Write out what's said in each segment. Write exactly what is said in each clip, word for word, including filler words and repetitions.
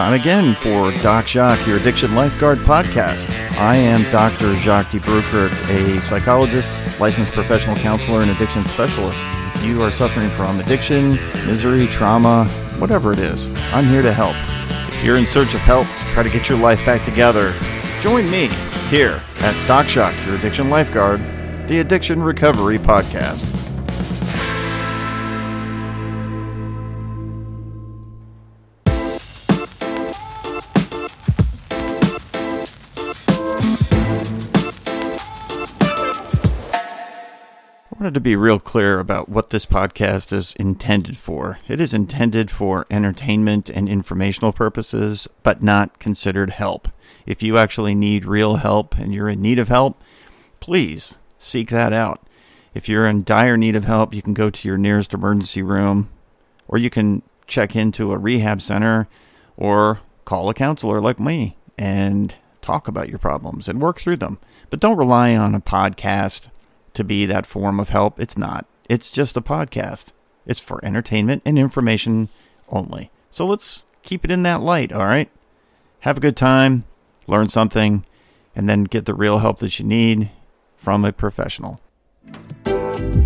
time again for Doc Jacques, your Addiction Lifeguard podcast. I am Doctor Jacques de Broeckert, a psychologist, licensed professional counselor, and addiction specialist. If you are suffering from addiction, misery, trauma, whatever it is, I'm here to help. If you're in search of help to try to get your life back together, join me here at Doc Jacques, your Addiction Lifeguard, the Addiction Recovery Podcast. I wanted to be real clear about what this podcast is intended for. It is intended for entertainment and informational purposes, but not considered help. If you actually need real help and you're in need of help, please seek that out. If you're in dire need of help, you can go to your nearest emergency room, or you can check into a rehab center, or call a counselor like me and talk about your problems and work through them. But don't rely on a podcast to be that form of help. It's not. It's just a podcast. It's for entertainment and information only. So let's keep it in that light, all right? Have a good time, learn something, and then get the real help that you need from a professional. Yeah.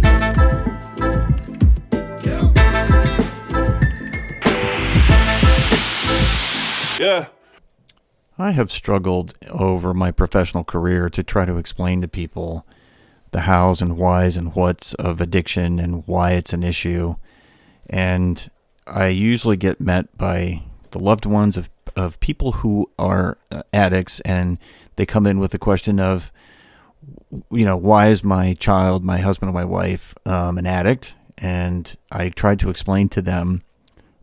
I have struggled over my professional career to try to explain to people the hows and whys and whats of addiction and why it's an issue. And I usually get met by the loved ones of, of people who are addicts, and they come in with the question of, you know, why is my child, my husband, or my wife um, an addict? And I tried to explain to them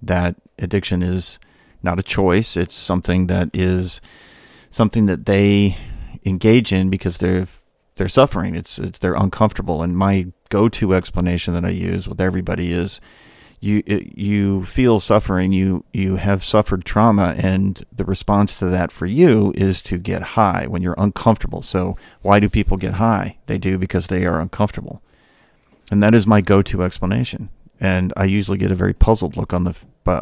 that addiction is not a choice. It's something that is something that they engage in because they've They're suffering. It's it's they're uncomfortable. And my go-to explanation that I use with everybody is, you it, you feel suffering. You you have suffered trauma, and the response to that for you is to get high when you're uncomfortable. So why do people get high? They do because they are uncomfortable, and that is my go-to explanation. And I usually get a very puzzled look on the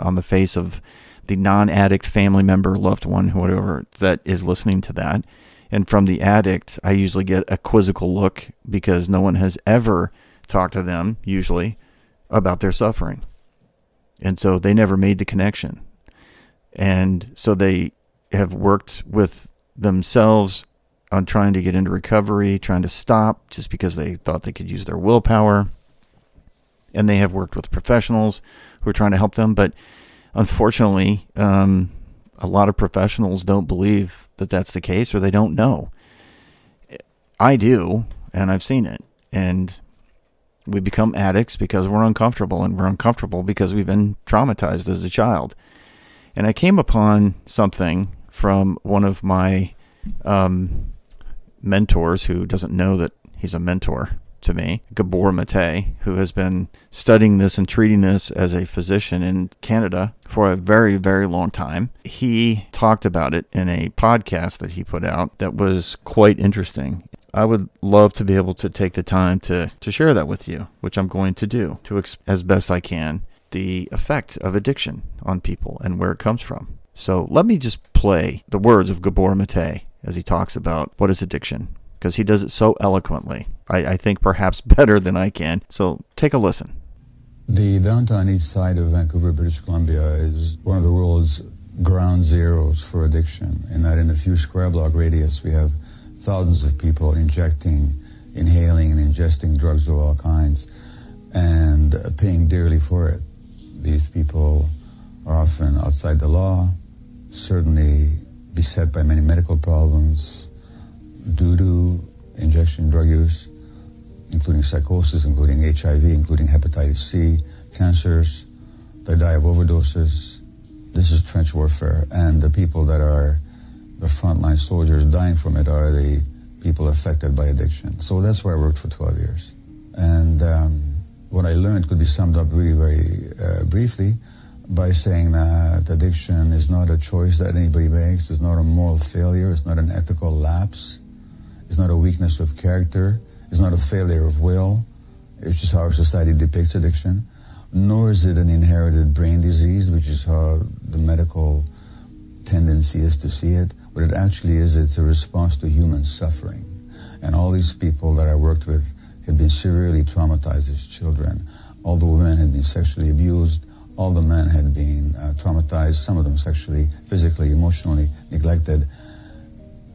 on the face of the non-addict family member, loved one, whatever that is listening to that. And from the addict, I usually get a quizzical look because no one has ever talked to them, usually, about their suffering. And so they never made the connection. And so they have worked with themselves on trying to get into recovery, trying to stop just because they thought they could use their willpower. And they have worked with professionals who are trying to help them. But unfortunately, um, a lot of professionals don't believe that that's the case, or they don't know. I do, and I've seen it. And we become addicts because we're uncomfortable, and we're uncomfortable because we've been traumatized as a child. And I came upon something from one of my um, mentors who doesn't know that he's a mentor to me, Gabor Maté, who has been studying this and treating this as a physician in Canada for a very, very long time. He talked about it in a podcast that he put out that was quite interesting. I would love to be able to take the time to, to share that with you, which I'm going to do, to exp- as best I can, the effect of addiction on people and where it comes from. So let me just play the words of Gabor Maté as he talks about what is addiction, because he does it so eloquently, I, I think perhaps better than I can. So take a listen. The downtown east side of Vancouver, British Columbia, is one of the world's ground zeros for addiction, in that in a few square block radius we have thousands of people injecting, inhaling, and ingesting drugs of all kinds, and paying dearly for it. These people are often outside the law, certainly beset by many medical problems, due to injection drug use, including psychosis, including H I V, including hepatitis C, cancers. They die of overdoses. This is trench warfare, and the people that are the frontline soldiers dying from it are the people affected by addiction. So that's where I worked for twelve years. And um, what I learned could be summed up really very uh, briefly by saying that addiction is not a choice that anybody makes. It's not a moral failure. It's not an ethical lapse. It's not a weakness of character. It's not a failure of will. It's just how our society depicts addiction. Nor is it an inherited brain disease, which is how the medical tendency is to see it. What it actually is, it's a response to human suffering. And all these people that I worked with had been severely traumatized as children. All the women had been sexually abused. All the men had been uh, traumatized, some of them sexually, physically, emotionally neglected.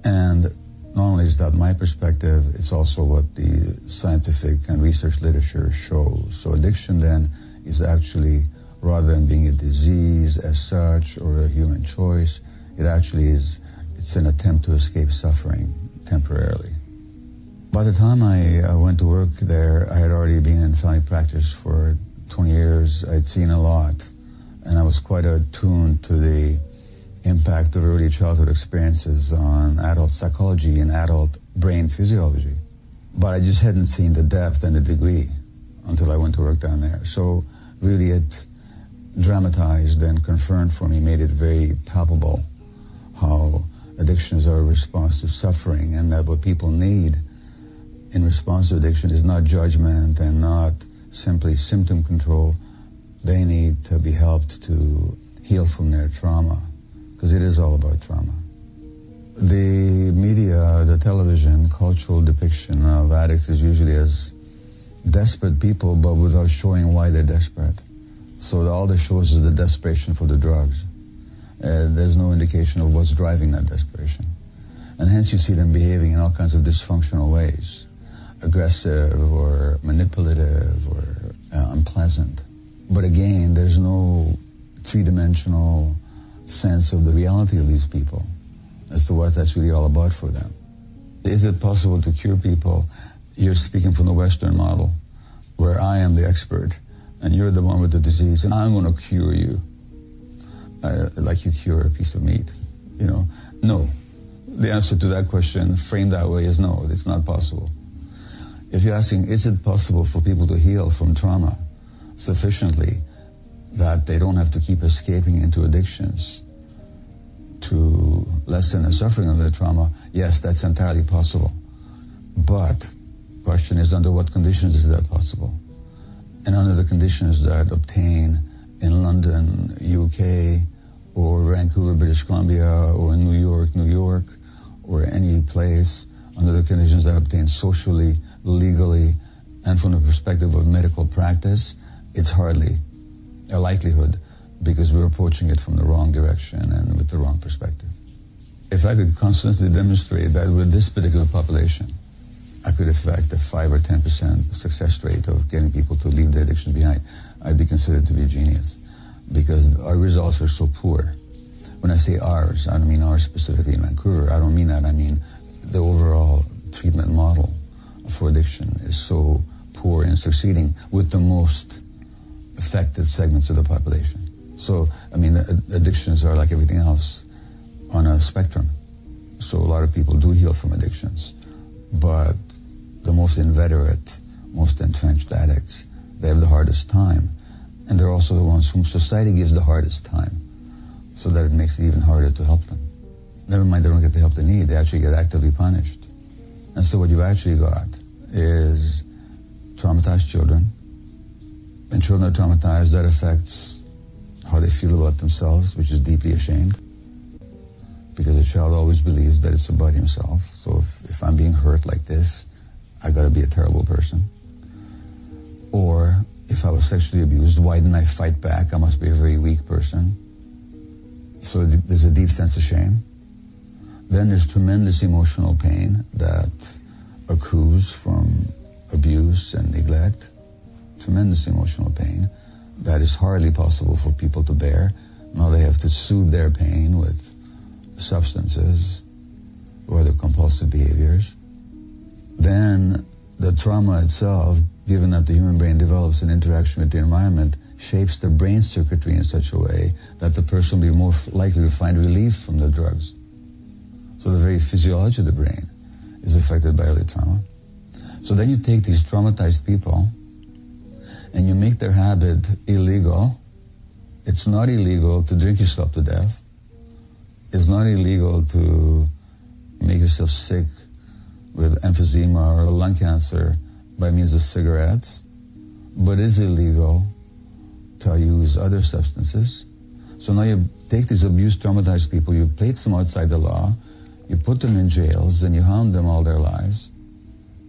And not only is that my perspective, it's also what the scientific and research literature shows. So addiction then is actually, rather than being a disease as such or a human choice, it actually is, it's an attempt to escape suffering temporarily. By the time I, I went to work there, I had already been in family practice for twenty years, I'd seen a lot, and I was quite attuned to the impact of early childhood experiences on adult psychology and adult brain physiology. But I just hadn't seen the depth and the degree until I went to work down there. So really it dramatized and confirmed for me, made it very palpable how addictions are a response to suffering, and that what people need in response to addiction is not judgment and not simply symptom control. They need to be helped to heal from their trauma, because it is all about trauma. The media, the television, cultural depiction of addicts is usually as desperate people, but without showing why they're desperate. So all that shows is the desperation for the drugs. Uh, there's no indication of what's driving that desperation. And hence you see them behaving in all kinds of dysfunctional ways. Aggressive or manipulative or uh, unpleasant. But again, there's no three-dimensional sense of the reality of these people as to what that's really all about for them. Is it possible to cure people? You're speaking from the Western model, where I am the expert and you're the one with the disease and I'm going to cure you uh, like you cure a piece of meat, you know. No. The answer to that question framed that way is no, it's not possible. If you're asking, is it possible for people to heal from trauma sufficiently that they don't have to keep escaping into addictions to lessen the suffering of their trauma? Yes, that's entirely possible. But the question is, under what conditions is that possible? And under the conditions that obtain in London, U K, or Vancouver, British Columbia, or in New York, New York, or any place, under the conditions that obtain socially, legally, and from the perspective of medical practice, it's hardly a likelihood, because we're approaching it from the wrong direction and with the wrong perspective. If I could constantly demonstrate that with this particular population, I could affect a five or ten percent success rate of getting people to leave their addictions behind, I'd be considered to be a genius, because our results are so poor. When I say ours, I don't mean ours specifically in Vancouver. I don't mean that. I mean the overall treatment model for addiction is so poor in succeeding with the most affected segments of the population. So, I mean, addictions are like everything else on a spectrum. So a lot of people do heal from addictions, but the most inveterate, most entrenched addicts, they have the hardest time. And they're also the ones whom society gives the hardest time, so that it makes it even harder to help them. Never mind, they don't get the help they need, they actually get actively punished. And so what you've actually got is traumatized children. And children are traumatized, that affects how they feel about themselves, which is deeply ashamed. Because a child always believes that it's about himself. So if, if I'm being hurt like this, I gotta be a terrible person. Or if I was sexually abused, why didn't I fight back? I must be a very weak person. So th- there's a deep sense of shame. Then there's tremendous emotional pain that accrues from abuse and neglect. Tremendous emotional pain that is hardly possible for people to bear. Now they have to soothe their pain with substances or other compulsive behaviors. Then the trauma itself, given that the human brain develops an interaction with the environment, shapes the brain circuitry in such a way that the person will be more likely to find relief from the drugs. So the very physiology of the brain is affected by early trauma. So then you take these traumatized people and you make their habit illegal. It's not illegal to drink yourself to death. It's not illegal to make yourself sick with emphysema or lung cancer by means of cigarettes. But it is illegal to use other substances. So now you're take these abused, traumatized people, you place them outside the law, you put them in jails, and you hound them all their lives,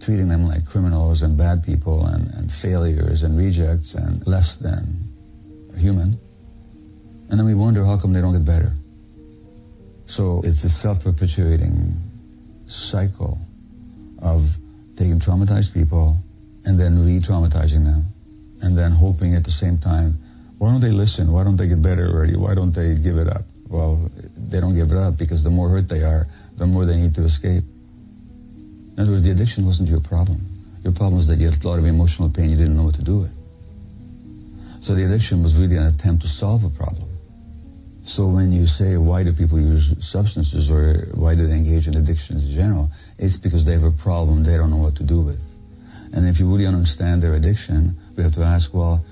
treating them like criminals and bad people and, and failures and rejects and less than human. And then we wonder how come they don't get better. So it's a self-perpetuating cycle of taking traumatized people and then re-traumatizing them and then hoping at the same time, why don't they listen? Why don't they get better already? Why don't they give it up? Well, they don't give it up because the more hurt they are, the more they need to escape. In other words, the addiction wasn't your problem. Your problem was that you had a lot of emotional pain, you didn't know what to do with. So the addiction was really an attempt to solve a problem. So when you say, why do people use substances or why do they engage in addictions in general, it's because they have a problem they don't know what to do with. And if you really understand their addiction, we have to ask, well,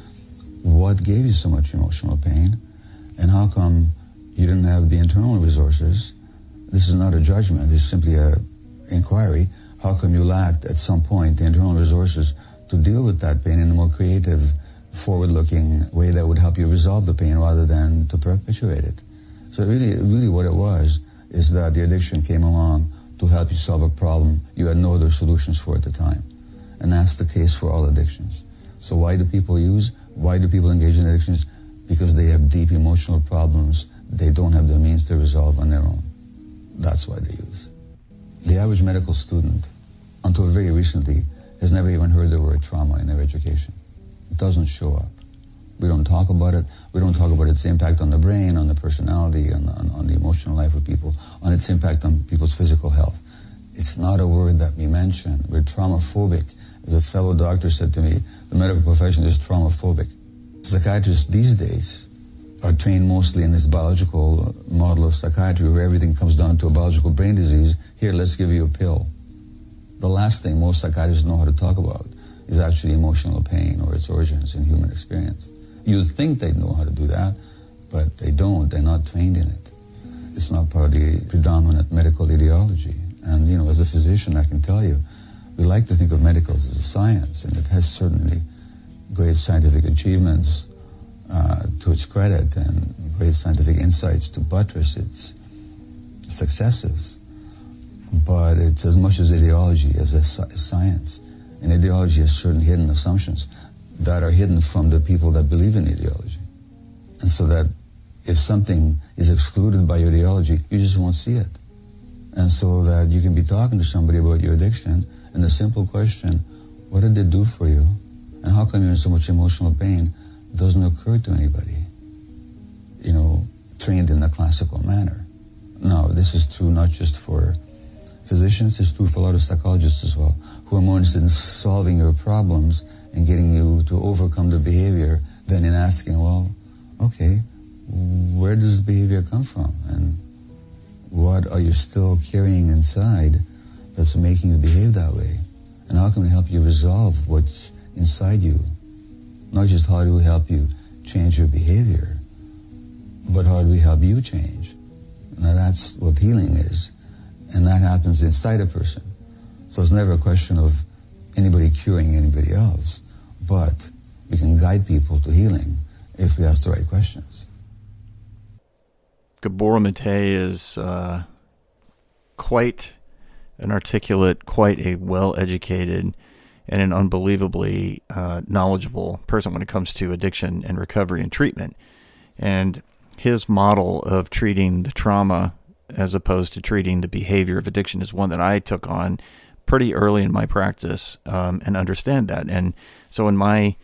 what gave you so much emotional pain? And how come you didn't have the internal resources? This is not a judgment, it's simply an inquiry. How come you lacked at some point the internal resources to deal with that pain in a more creative, forward-looking way that would help you resolve the pain rather than to perpetuate it? So really, really what it was is that the addiction came along to help you solve a problem you had no other solutions for at the time. And that's the case for all addictions. So why do people use? Why do people engage in addictions? Because they have deep emotional problems they don't have the means to resolve on their own. That's why they use. The average medical student, until very recently, has never even heard the word trauma in their education. It doesn't show up. We don't talk about it. We don't talk about its impact on the brain, on the personality, on, on, on the emotional life of people, on its impact on people's physical health. It's not a word that we mention. We're traumaphobic. As a fellow doctor said to me, the medical profession is traumaphobic. Psychiatrists these days are trained mostly in this biological model of psychiatry where everything comes down to a biological brain disease. Here, let's give you a pill. The last thing most psychiatrists know how to talk about is actually emotional pain or its origins in human experience. You'd think they'd know how to do that, but they don't. They're not trained in it. It's not part of the predominant medical ideology. And, you know, as a physician, I can tell you, we like to think of medicals as a science, and it has certainly great scientific achievements uh, to its credit and great scientific insights to buttress its successes. But it's as much as ideology as a science. And ideology has certain hidden assumptions that are hidden from the people that believe in ideology. And so that if something is excluded by your ideology, you just won't see it. And so that you can be talking to somebody about your addiction, and the simple question, what did they do for you? And how come you're in so much emotional pain? Doesn't occur to anybody, you know, trained in the classical manner. Now, this is true not just for physicians, it's true for a lot of psychologists as well, who are more interested in solving your problems and getting you to overcome the behavior than in asking, well, okay, where does behavior come from? And what are you still carrying inside that's making you behave that way? And how can we help you resolve what's inside you? Not just how do we help you change your behavior, but how do we help you change? Now that's what healing is. And that happens inside a person. So it's never a question of anybody curing anybody else, but we can guide people to healing if we ask the right questions. Gabor Maté is uh, quite an articulate, quite a well-educated, and an unbelievably uh, knowledgeable person when it comes to addiction and recovery and treatment. And his model of treating the trauma as opposed to treating the behavior of addiction is one that I took on pretty early in my practice um, and understand that. And so in my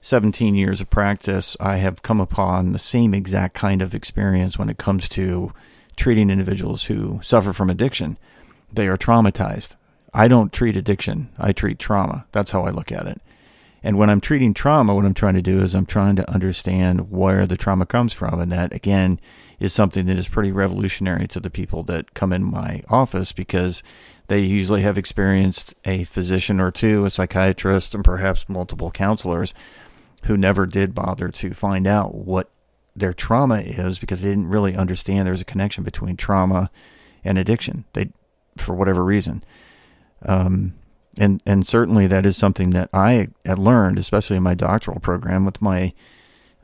seventeen years of practice, I have come upon the same exact kind of experience when it comes to treating individuals who suffer from addiction. They are traumatized. I don't treat addiction. I treat trauma. That's how I look at it. And when I'm treating trauma, what I'm trying to do is I'm trying to understand where the trauma comes from. And that, again, is something that is pretty revolutionary to the people that come in my office because they usually have experienced a physician or two, a psychiatrist, and perhaps multiple counselors who never did bother to find out what their trauma is because they didn't really understand there's a connection between trauma and addiction. They, for whatever reason. Um, and, and certainly that is something that I had learned, especially in my doctoral program with my,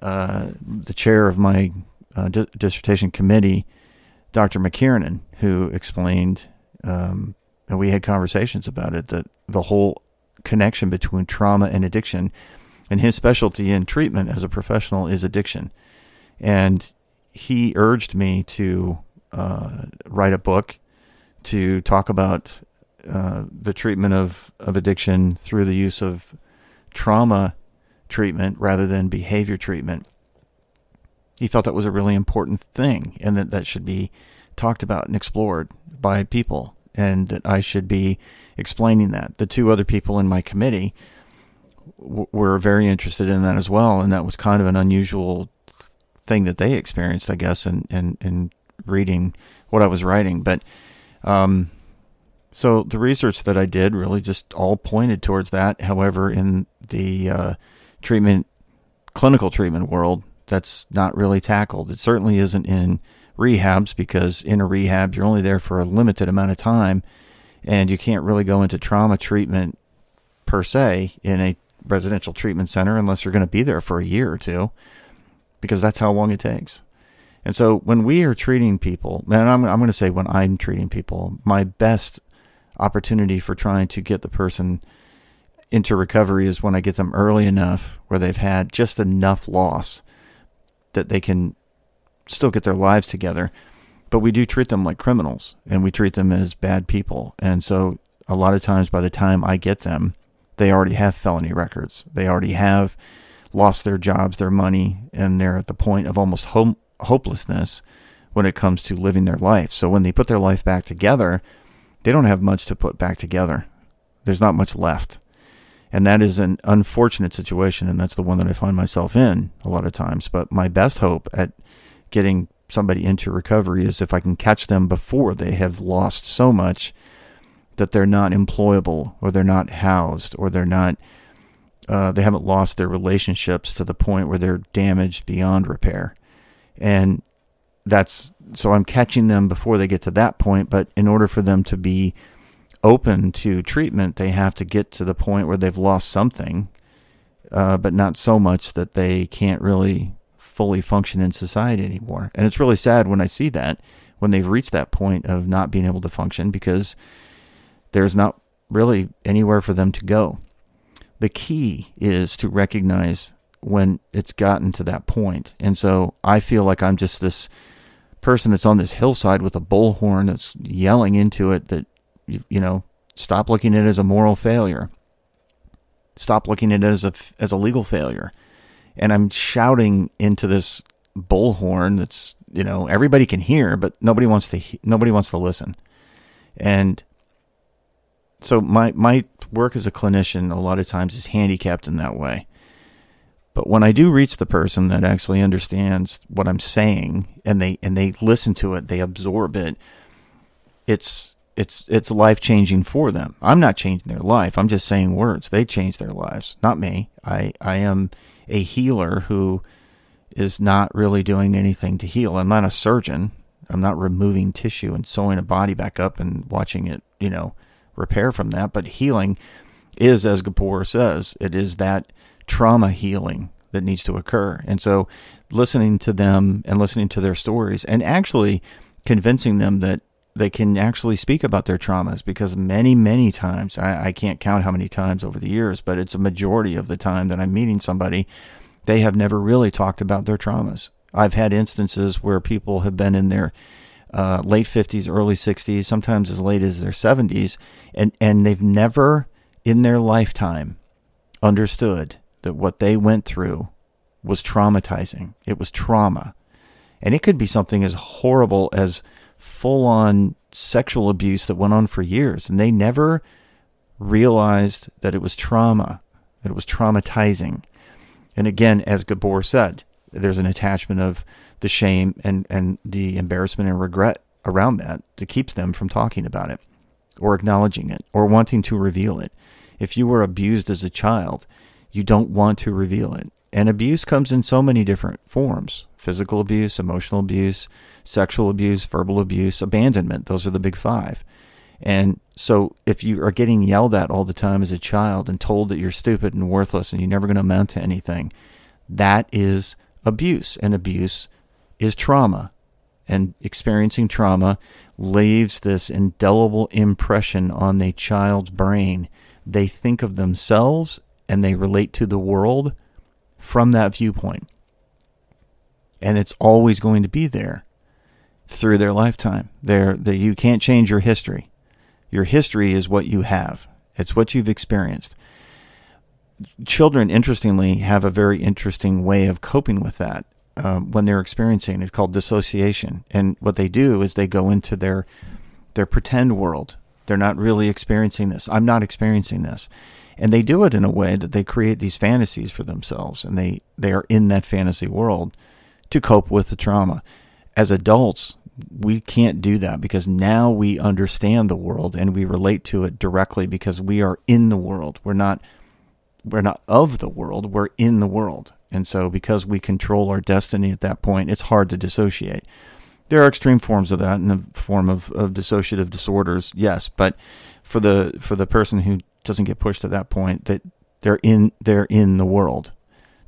uh, the chair of my uh, di- dissertation committee, Doctor McKiernan, who explained, um, and we had conversations about it, that the whole connection between trauma and addiction, and his specialty in treatment as a professional is addiction. And he urged me to uh, write a book to talk about uh, the treatment of, of addiction through the use of trauma treatment rather than behavior treatment. He felt that was a really important thing, and that that should be talked about and explored by people, and that I should be explaining that. The two other people in my committee w- were very interested in that as well, and that was kind of an unusual th- thing that they experienced, I guess, in, in, in reading what I was writing. But um, so the research that I did really just all pointed towards that. However, in the uh, treatment, clinical treatment world, that's not really tackled. It certainly isn't in rehabs, because in a rehab, you're only there for a limited amount of time, and you can't really go into trauma treatment per se in a residential treatment center unless you're going to be there for a year or two, because that's how long it takes. And so when we are treating people, and I'm, I'm going to say when I'm treating people, my best opportunity for trying to get the person into recovery is when I get them early enough where they've had just enough loss that they can still get their lives together. But we do treat them like criminals, and we treat them as bad people. And so a lot of times by the time I get them, they already have felony records. They already have lost their jobs, their money, and they're at the point of almost home, hopelessness when it comes to living their life. So when they put their life back together, they don't have much to put back together. There's not much left. And that is an unfortunate situation, and that's the one that I find myself in a lot of times. But my best hope at getting somebody into recovery is if I can catch them before they have lost so much that they're not employable, or they're not housed, or they're not, uh, they haven't lost their relationships to the point where they're damaged beyond repair. And that's, so I'm catching them before they get to that point. But in order for them to be open to treatment, they have to get to the point where they've lost something, uh, but not so much that they can't really fully function in society anymore. And it's really sad when I see that, when they've reached that point of not being able to function, because there's not really anywhere for them to go. The key is to recognize when it's gotten to that point. And so I feel like I'm just this person that's on this hillside with a bullhorn that's yelling into it that, you know, stop looking at it as a moral failure. Stop looking at it as a, as a legal failure. And I'm shouting into this bullhorn that's, you know, everybody can hear, but nobody wants to, nobody wants to listen. And so my, my work as a clinician a lot of times is handicapped in that way. But when I do reach the person that actually understands what I'm saying, and they, and they listen to it, they absorb it, it's, it's, it's life changing for them. I'm not changing their life. I'm just saying words. They change their lives, not me. I, I am a healer who is not really doing anything to heal. I'm not a surgeon. I'm not removing tissue and sewing a body back up and watching it, you know, repair from that. But healing is, as Gabor says, it is that trauma healing that needs to occur. And so listening to them and listening to their stories, and actually convincing them that they can actually speak about their traumas, because many, many times, I, I can't count how many times over the years, but it's a majority of the time that I'm meeting somebody, they have never really talked about their traumas. I've had instances where people have been in their uh, late fifties, early sixties, sometimes as late as their seventies, and, and they've never in their lifetime understood that what they went through was traumatizing. It was trauma. And it could be something as horrible as full-on sexual abuse that went on for years, and they never realized that it was trauma, that it was traumatizing. And again, as Gabor said, there's an attachment of the shame and, and the embarrassment and regret around that that keeps them from talking about it, or acknowledging it, or wanting to reveal it. If you were abused as a child, you don't want to reveal it. And abuse comes in so many different forms: physical abuse, emotional abuse, sexual abuse, verbal abuse, abandonment. Those are the big five. And so if you are getting yelled at all the time as a child and told that you're stupid and worthless and you're never going to amount to anything, that is abuse. And abuse is trauma. And experiencing trauma leaves this indelible impression on a child's brain. They think of themselves and they relate to the world from that viewpoint. And it's always going to be there through their lifetime. There, that you can't change your history. Your history is what you have. It's what you've experienced. Children, interestingly, have a very interesting way of coping with that um, when they're experiencing. It's called dissociation. And what they do is they go into their their pretend world. They're not really experiencing this. I'm not experiencing this. And they do it in a way that they create these fantasies for themselves. And they, they are in that fantasy world to cope with the trauma. As adults, we can't do that because now we understand the world and we relate to it directly because we are in the world. We're not we're not of the world, we're in the world. And so because we control our destiny at that point, it's hard to dissociate. There are extreme forms of that in the form of, of dissociative disorders, yes, but for the for the person who doesn't get pushed to that point, that they're in they're in the world.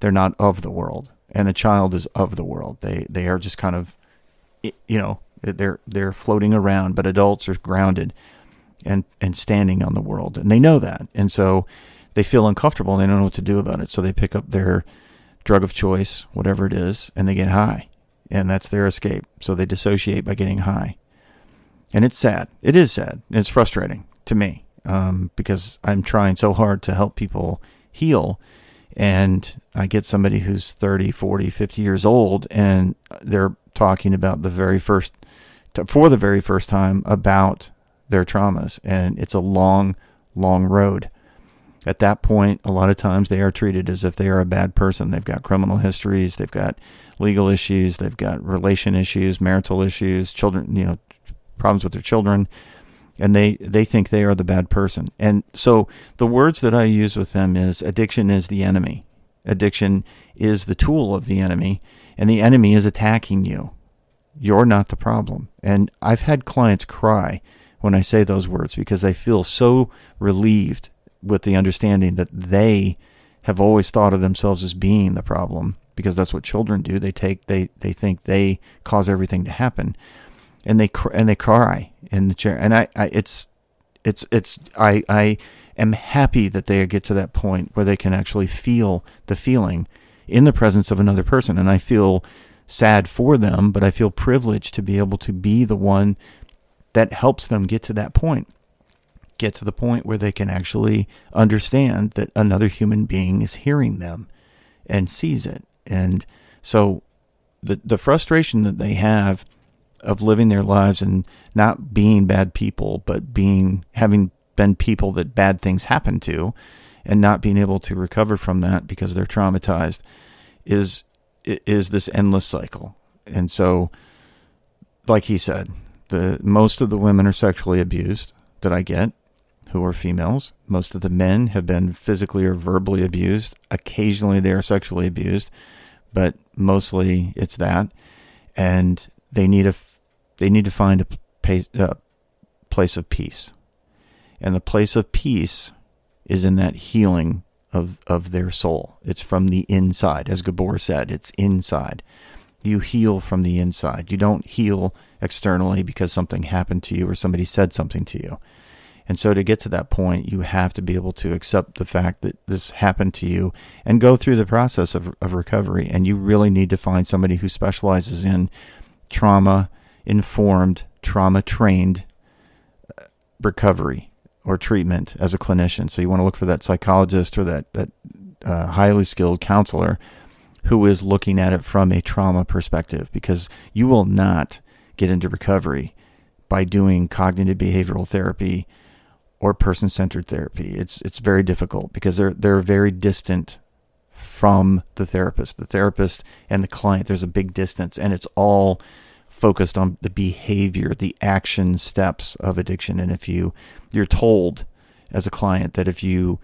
They're not of the world. And a child is of the world. They they are just kind of, you know, they're they're floating around, but adults are grounded and and standing on the world, and they know that, and so they feel uncomfortable and they don't know what to do about it. So they pick up their drug of choice, whatever it is, and they get high, and that's their escape. So they dissociate by getting high, and it's sad. It is sad. It's frustrating to me um, because I'm trying so hard to help people heal. And I get somebody who's thirty, forty, fifty years old, and they're talking about the very first, for the very first time, about their traumas. And it's a long, long road. At that point, a lot of times they are treated as if they are a bad person. They've got criminal histories, they've got legal issues, they've got relation issues, marital issues, children, you know, problems with their children. And they, they think they are the bad person. And so the words that I use with them is addiction is the enemy. Addiction is the tool of the enemy, and the enemy is attacking you. You're not the problem. And I've had clients cry when I say those words because they feel so relieved with the understanding that they have always thought of themselves as being the problem, because that's what children do. They take they, they think they cause everything to happen. And they cry, and they cry in the chair, and I, I it's, it's, it's. I, I am happy that they get to that point where they can actually feel the feeling in the presence of another person, and I feel sad for them, but I feel privileged to be able to be the one that helps them get to that point, get to the point where they can actually understand that another human being is hearing them, and sees it, and so the the frustration that they have of living their lives and not being bad people, but being having been people that bad things happen to, and not being able to recover from that because they're traumatized, is is this endless cycle. And so, like he said, the most of the women are sexually abused that I get, who are females. Most of the men have been physically or verbally abused. Occasionally, they are sexually abused, but mostly it's that. And They need a, they need to find a place, uh, place of peace, and the place of peace is in that healing of of their soul. It's from the inside, as Gabor said. It's inside. You heal from the inside. You don't heal externally because something happened to you or somebody said something to you. And so, to get to that point, you have to be able to accept the fact that this happened to you and go through the process of of recovery. And you really need to find somebody who specializes in trauma-informed, trauma-trained recovery or treatment as a clinician. So you want to look for that psychologist or that, that uh, highly skilled counselor who is looking at it from a trauma perspective, because you will not get into recovery by doing cognitive behavioral therapy or person-centered therapy. It's it's very difficult because they're they're very distant from the therapist, the therapist and the client. There's a big distance, and it's all focused on the behavior, the action steps of addiction. And if you, you're told as a client that if you,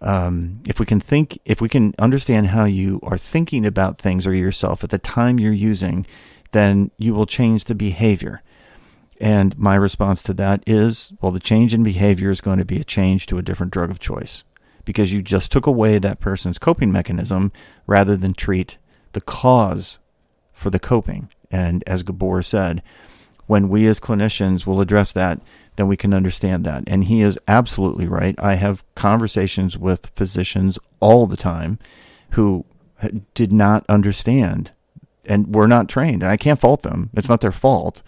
um, if we can think, if we can understand how you are thinking about things or yourself at the time you're using, then you will change the behavior. And my response to that is, well, the change in behavior is going to be a change to a different drug of choice, because you just took away that person's coping mechanism rather than treat the cause for the coping. And as Gabor said, when we as clinicians will address that, then we can understand that. And he is absolutely right. I have conversations with physicians all the time who did not understand and were not trained. And I can't fault them. It's not their fault.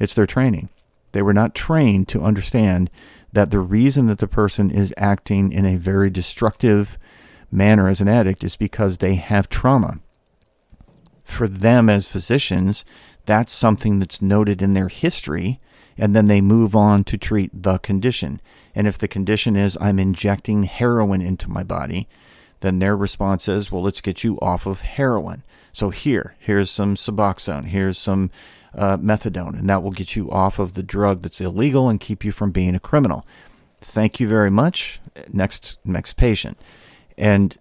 It's their training. They were not trained to understand that the reason that the person is acting in a very destructive manner as an addict is because they have trauma. For them as physicians, that's something that's noted in their history, and then they move on to treat the condition. And if the condition is, I'm injecting heroin into my body, then their response is, well, let's get you off of heroin. So here, here's some Suboxone, here's some uh, methadone, and that will get you off of the drug that's illegal and keep you from being a criminal. Thank you very much. Next, next patient. And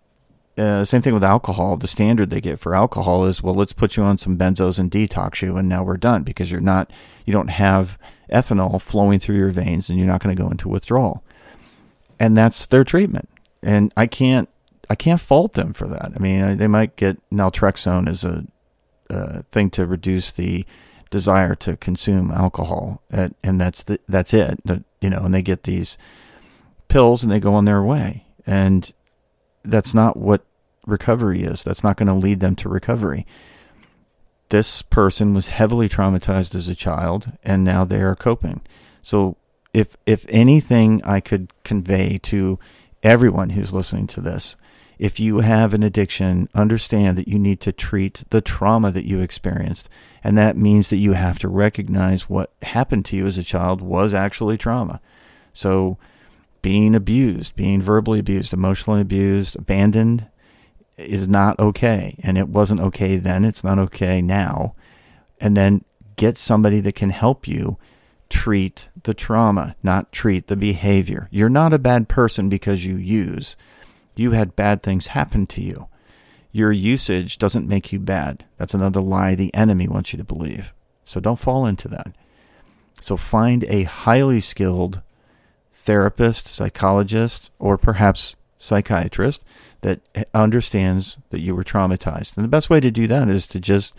uh, same thing with alcohol. The standard they get for alcohol is, well, let's put you on some benzos and detox you, and now we're done, because you're not, you don't have ethanol flowing through your veins, and you're not going to go into withdrawal. And that's their treatment. And I can't, I can't fault them for that. I mean, they might get naltrexone as a uh, thing to reduce the desire to consume alcohol, at, and that's the, that's it. The, you know, and they get these pills and they go on their way. And that's not what recovery is. That's not going to lead them to recovery. This person was heavily traumatized as a child, and now they are coping. So if if anything I could convey to everyone who's listening to this, if you have an addiction, understand that you need to treat the trauma that you experienced. And that means that you have to recognize what happened to you as a child was actually trauma. So being abused, being verbally abused, emotionally abused, abandoned is not okay. And it wasn't okay then. It's not okay now. And then get somebody that can help you treat the trauma, not treat the behavior. You're not a bad person because you use. You had bad things happen to you. Your usage doesn't make you bad. That's another lie the enemy wants you to believe. So don't fall into that. So find a highly skilled therapist, psychologist, or perhaps psychiatrist that understands that you were traumatized. And the best way to do that is to just,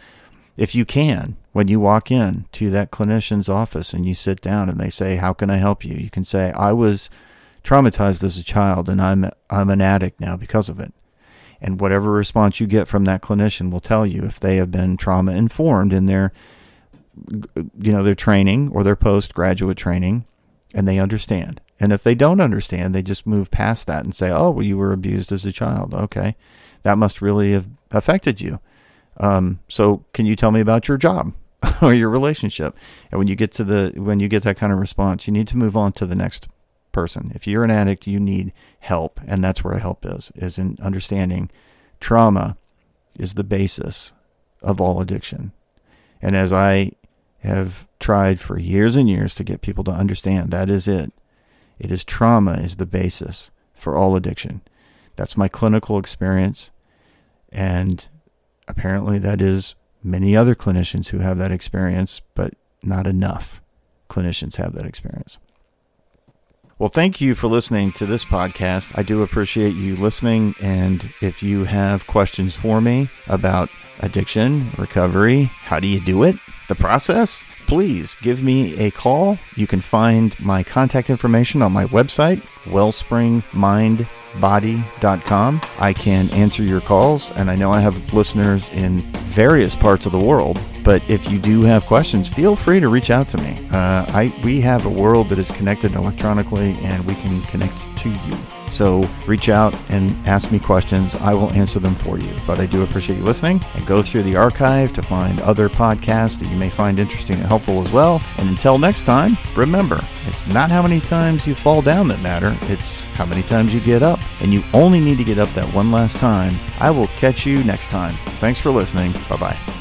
if you can, when you walk in to that clinician's office and you sit down and they say, how can I help you? You can say, I was traumatized as a child, and I'm I'm an addict now because of it. And whatever response you get from that clinician will tell you if they have been trauma informed in their, you know, their training or their postgraduate training, and they understand. And if they don't understand, they just move past that and say, oh, well, you were abused as a child. Okay, that must really have affected you. Um, so can you tell me about your job or your relationship? And when you get to the when you get that kind of response, you need to move on to the next person. If you're an addict, you need help, and that's where help is, is in understanding trauma is the basis of all addiction. And as I have tried for years and years to get people to understand, that is it. It is trauma is the basis for all addiction. That's my clinical experience, and apparently that is many other clinicians who have that experience, but not enough clinicians have that experience. Well, thank you for listening to this podcast. I do appreciate you listening. And if you have questions for me about addiction, recovery, how do you do it, the process, please give me a call. You can find my contact information on my website, wellspring mind body dot com. I can answer your calls, and I know I have listeners in various parts of the world, but if you do have questions, feel free to reach out to me. Uh, I we have a world that is connected electronically, and we can connect to you. So reach out and ask me questions. I will answer them for you. But I do appreciate you listening, and go through the archive to find other podcasts that you may find interesting and helpful as well. And until next time, remember, it's not how many times you fall down that matter. It's how many times you get up. And you only need to get up that one last time. I will catch you next time. Thanks for listening. Bye-bye.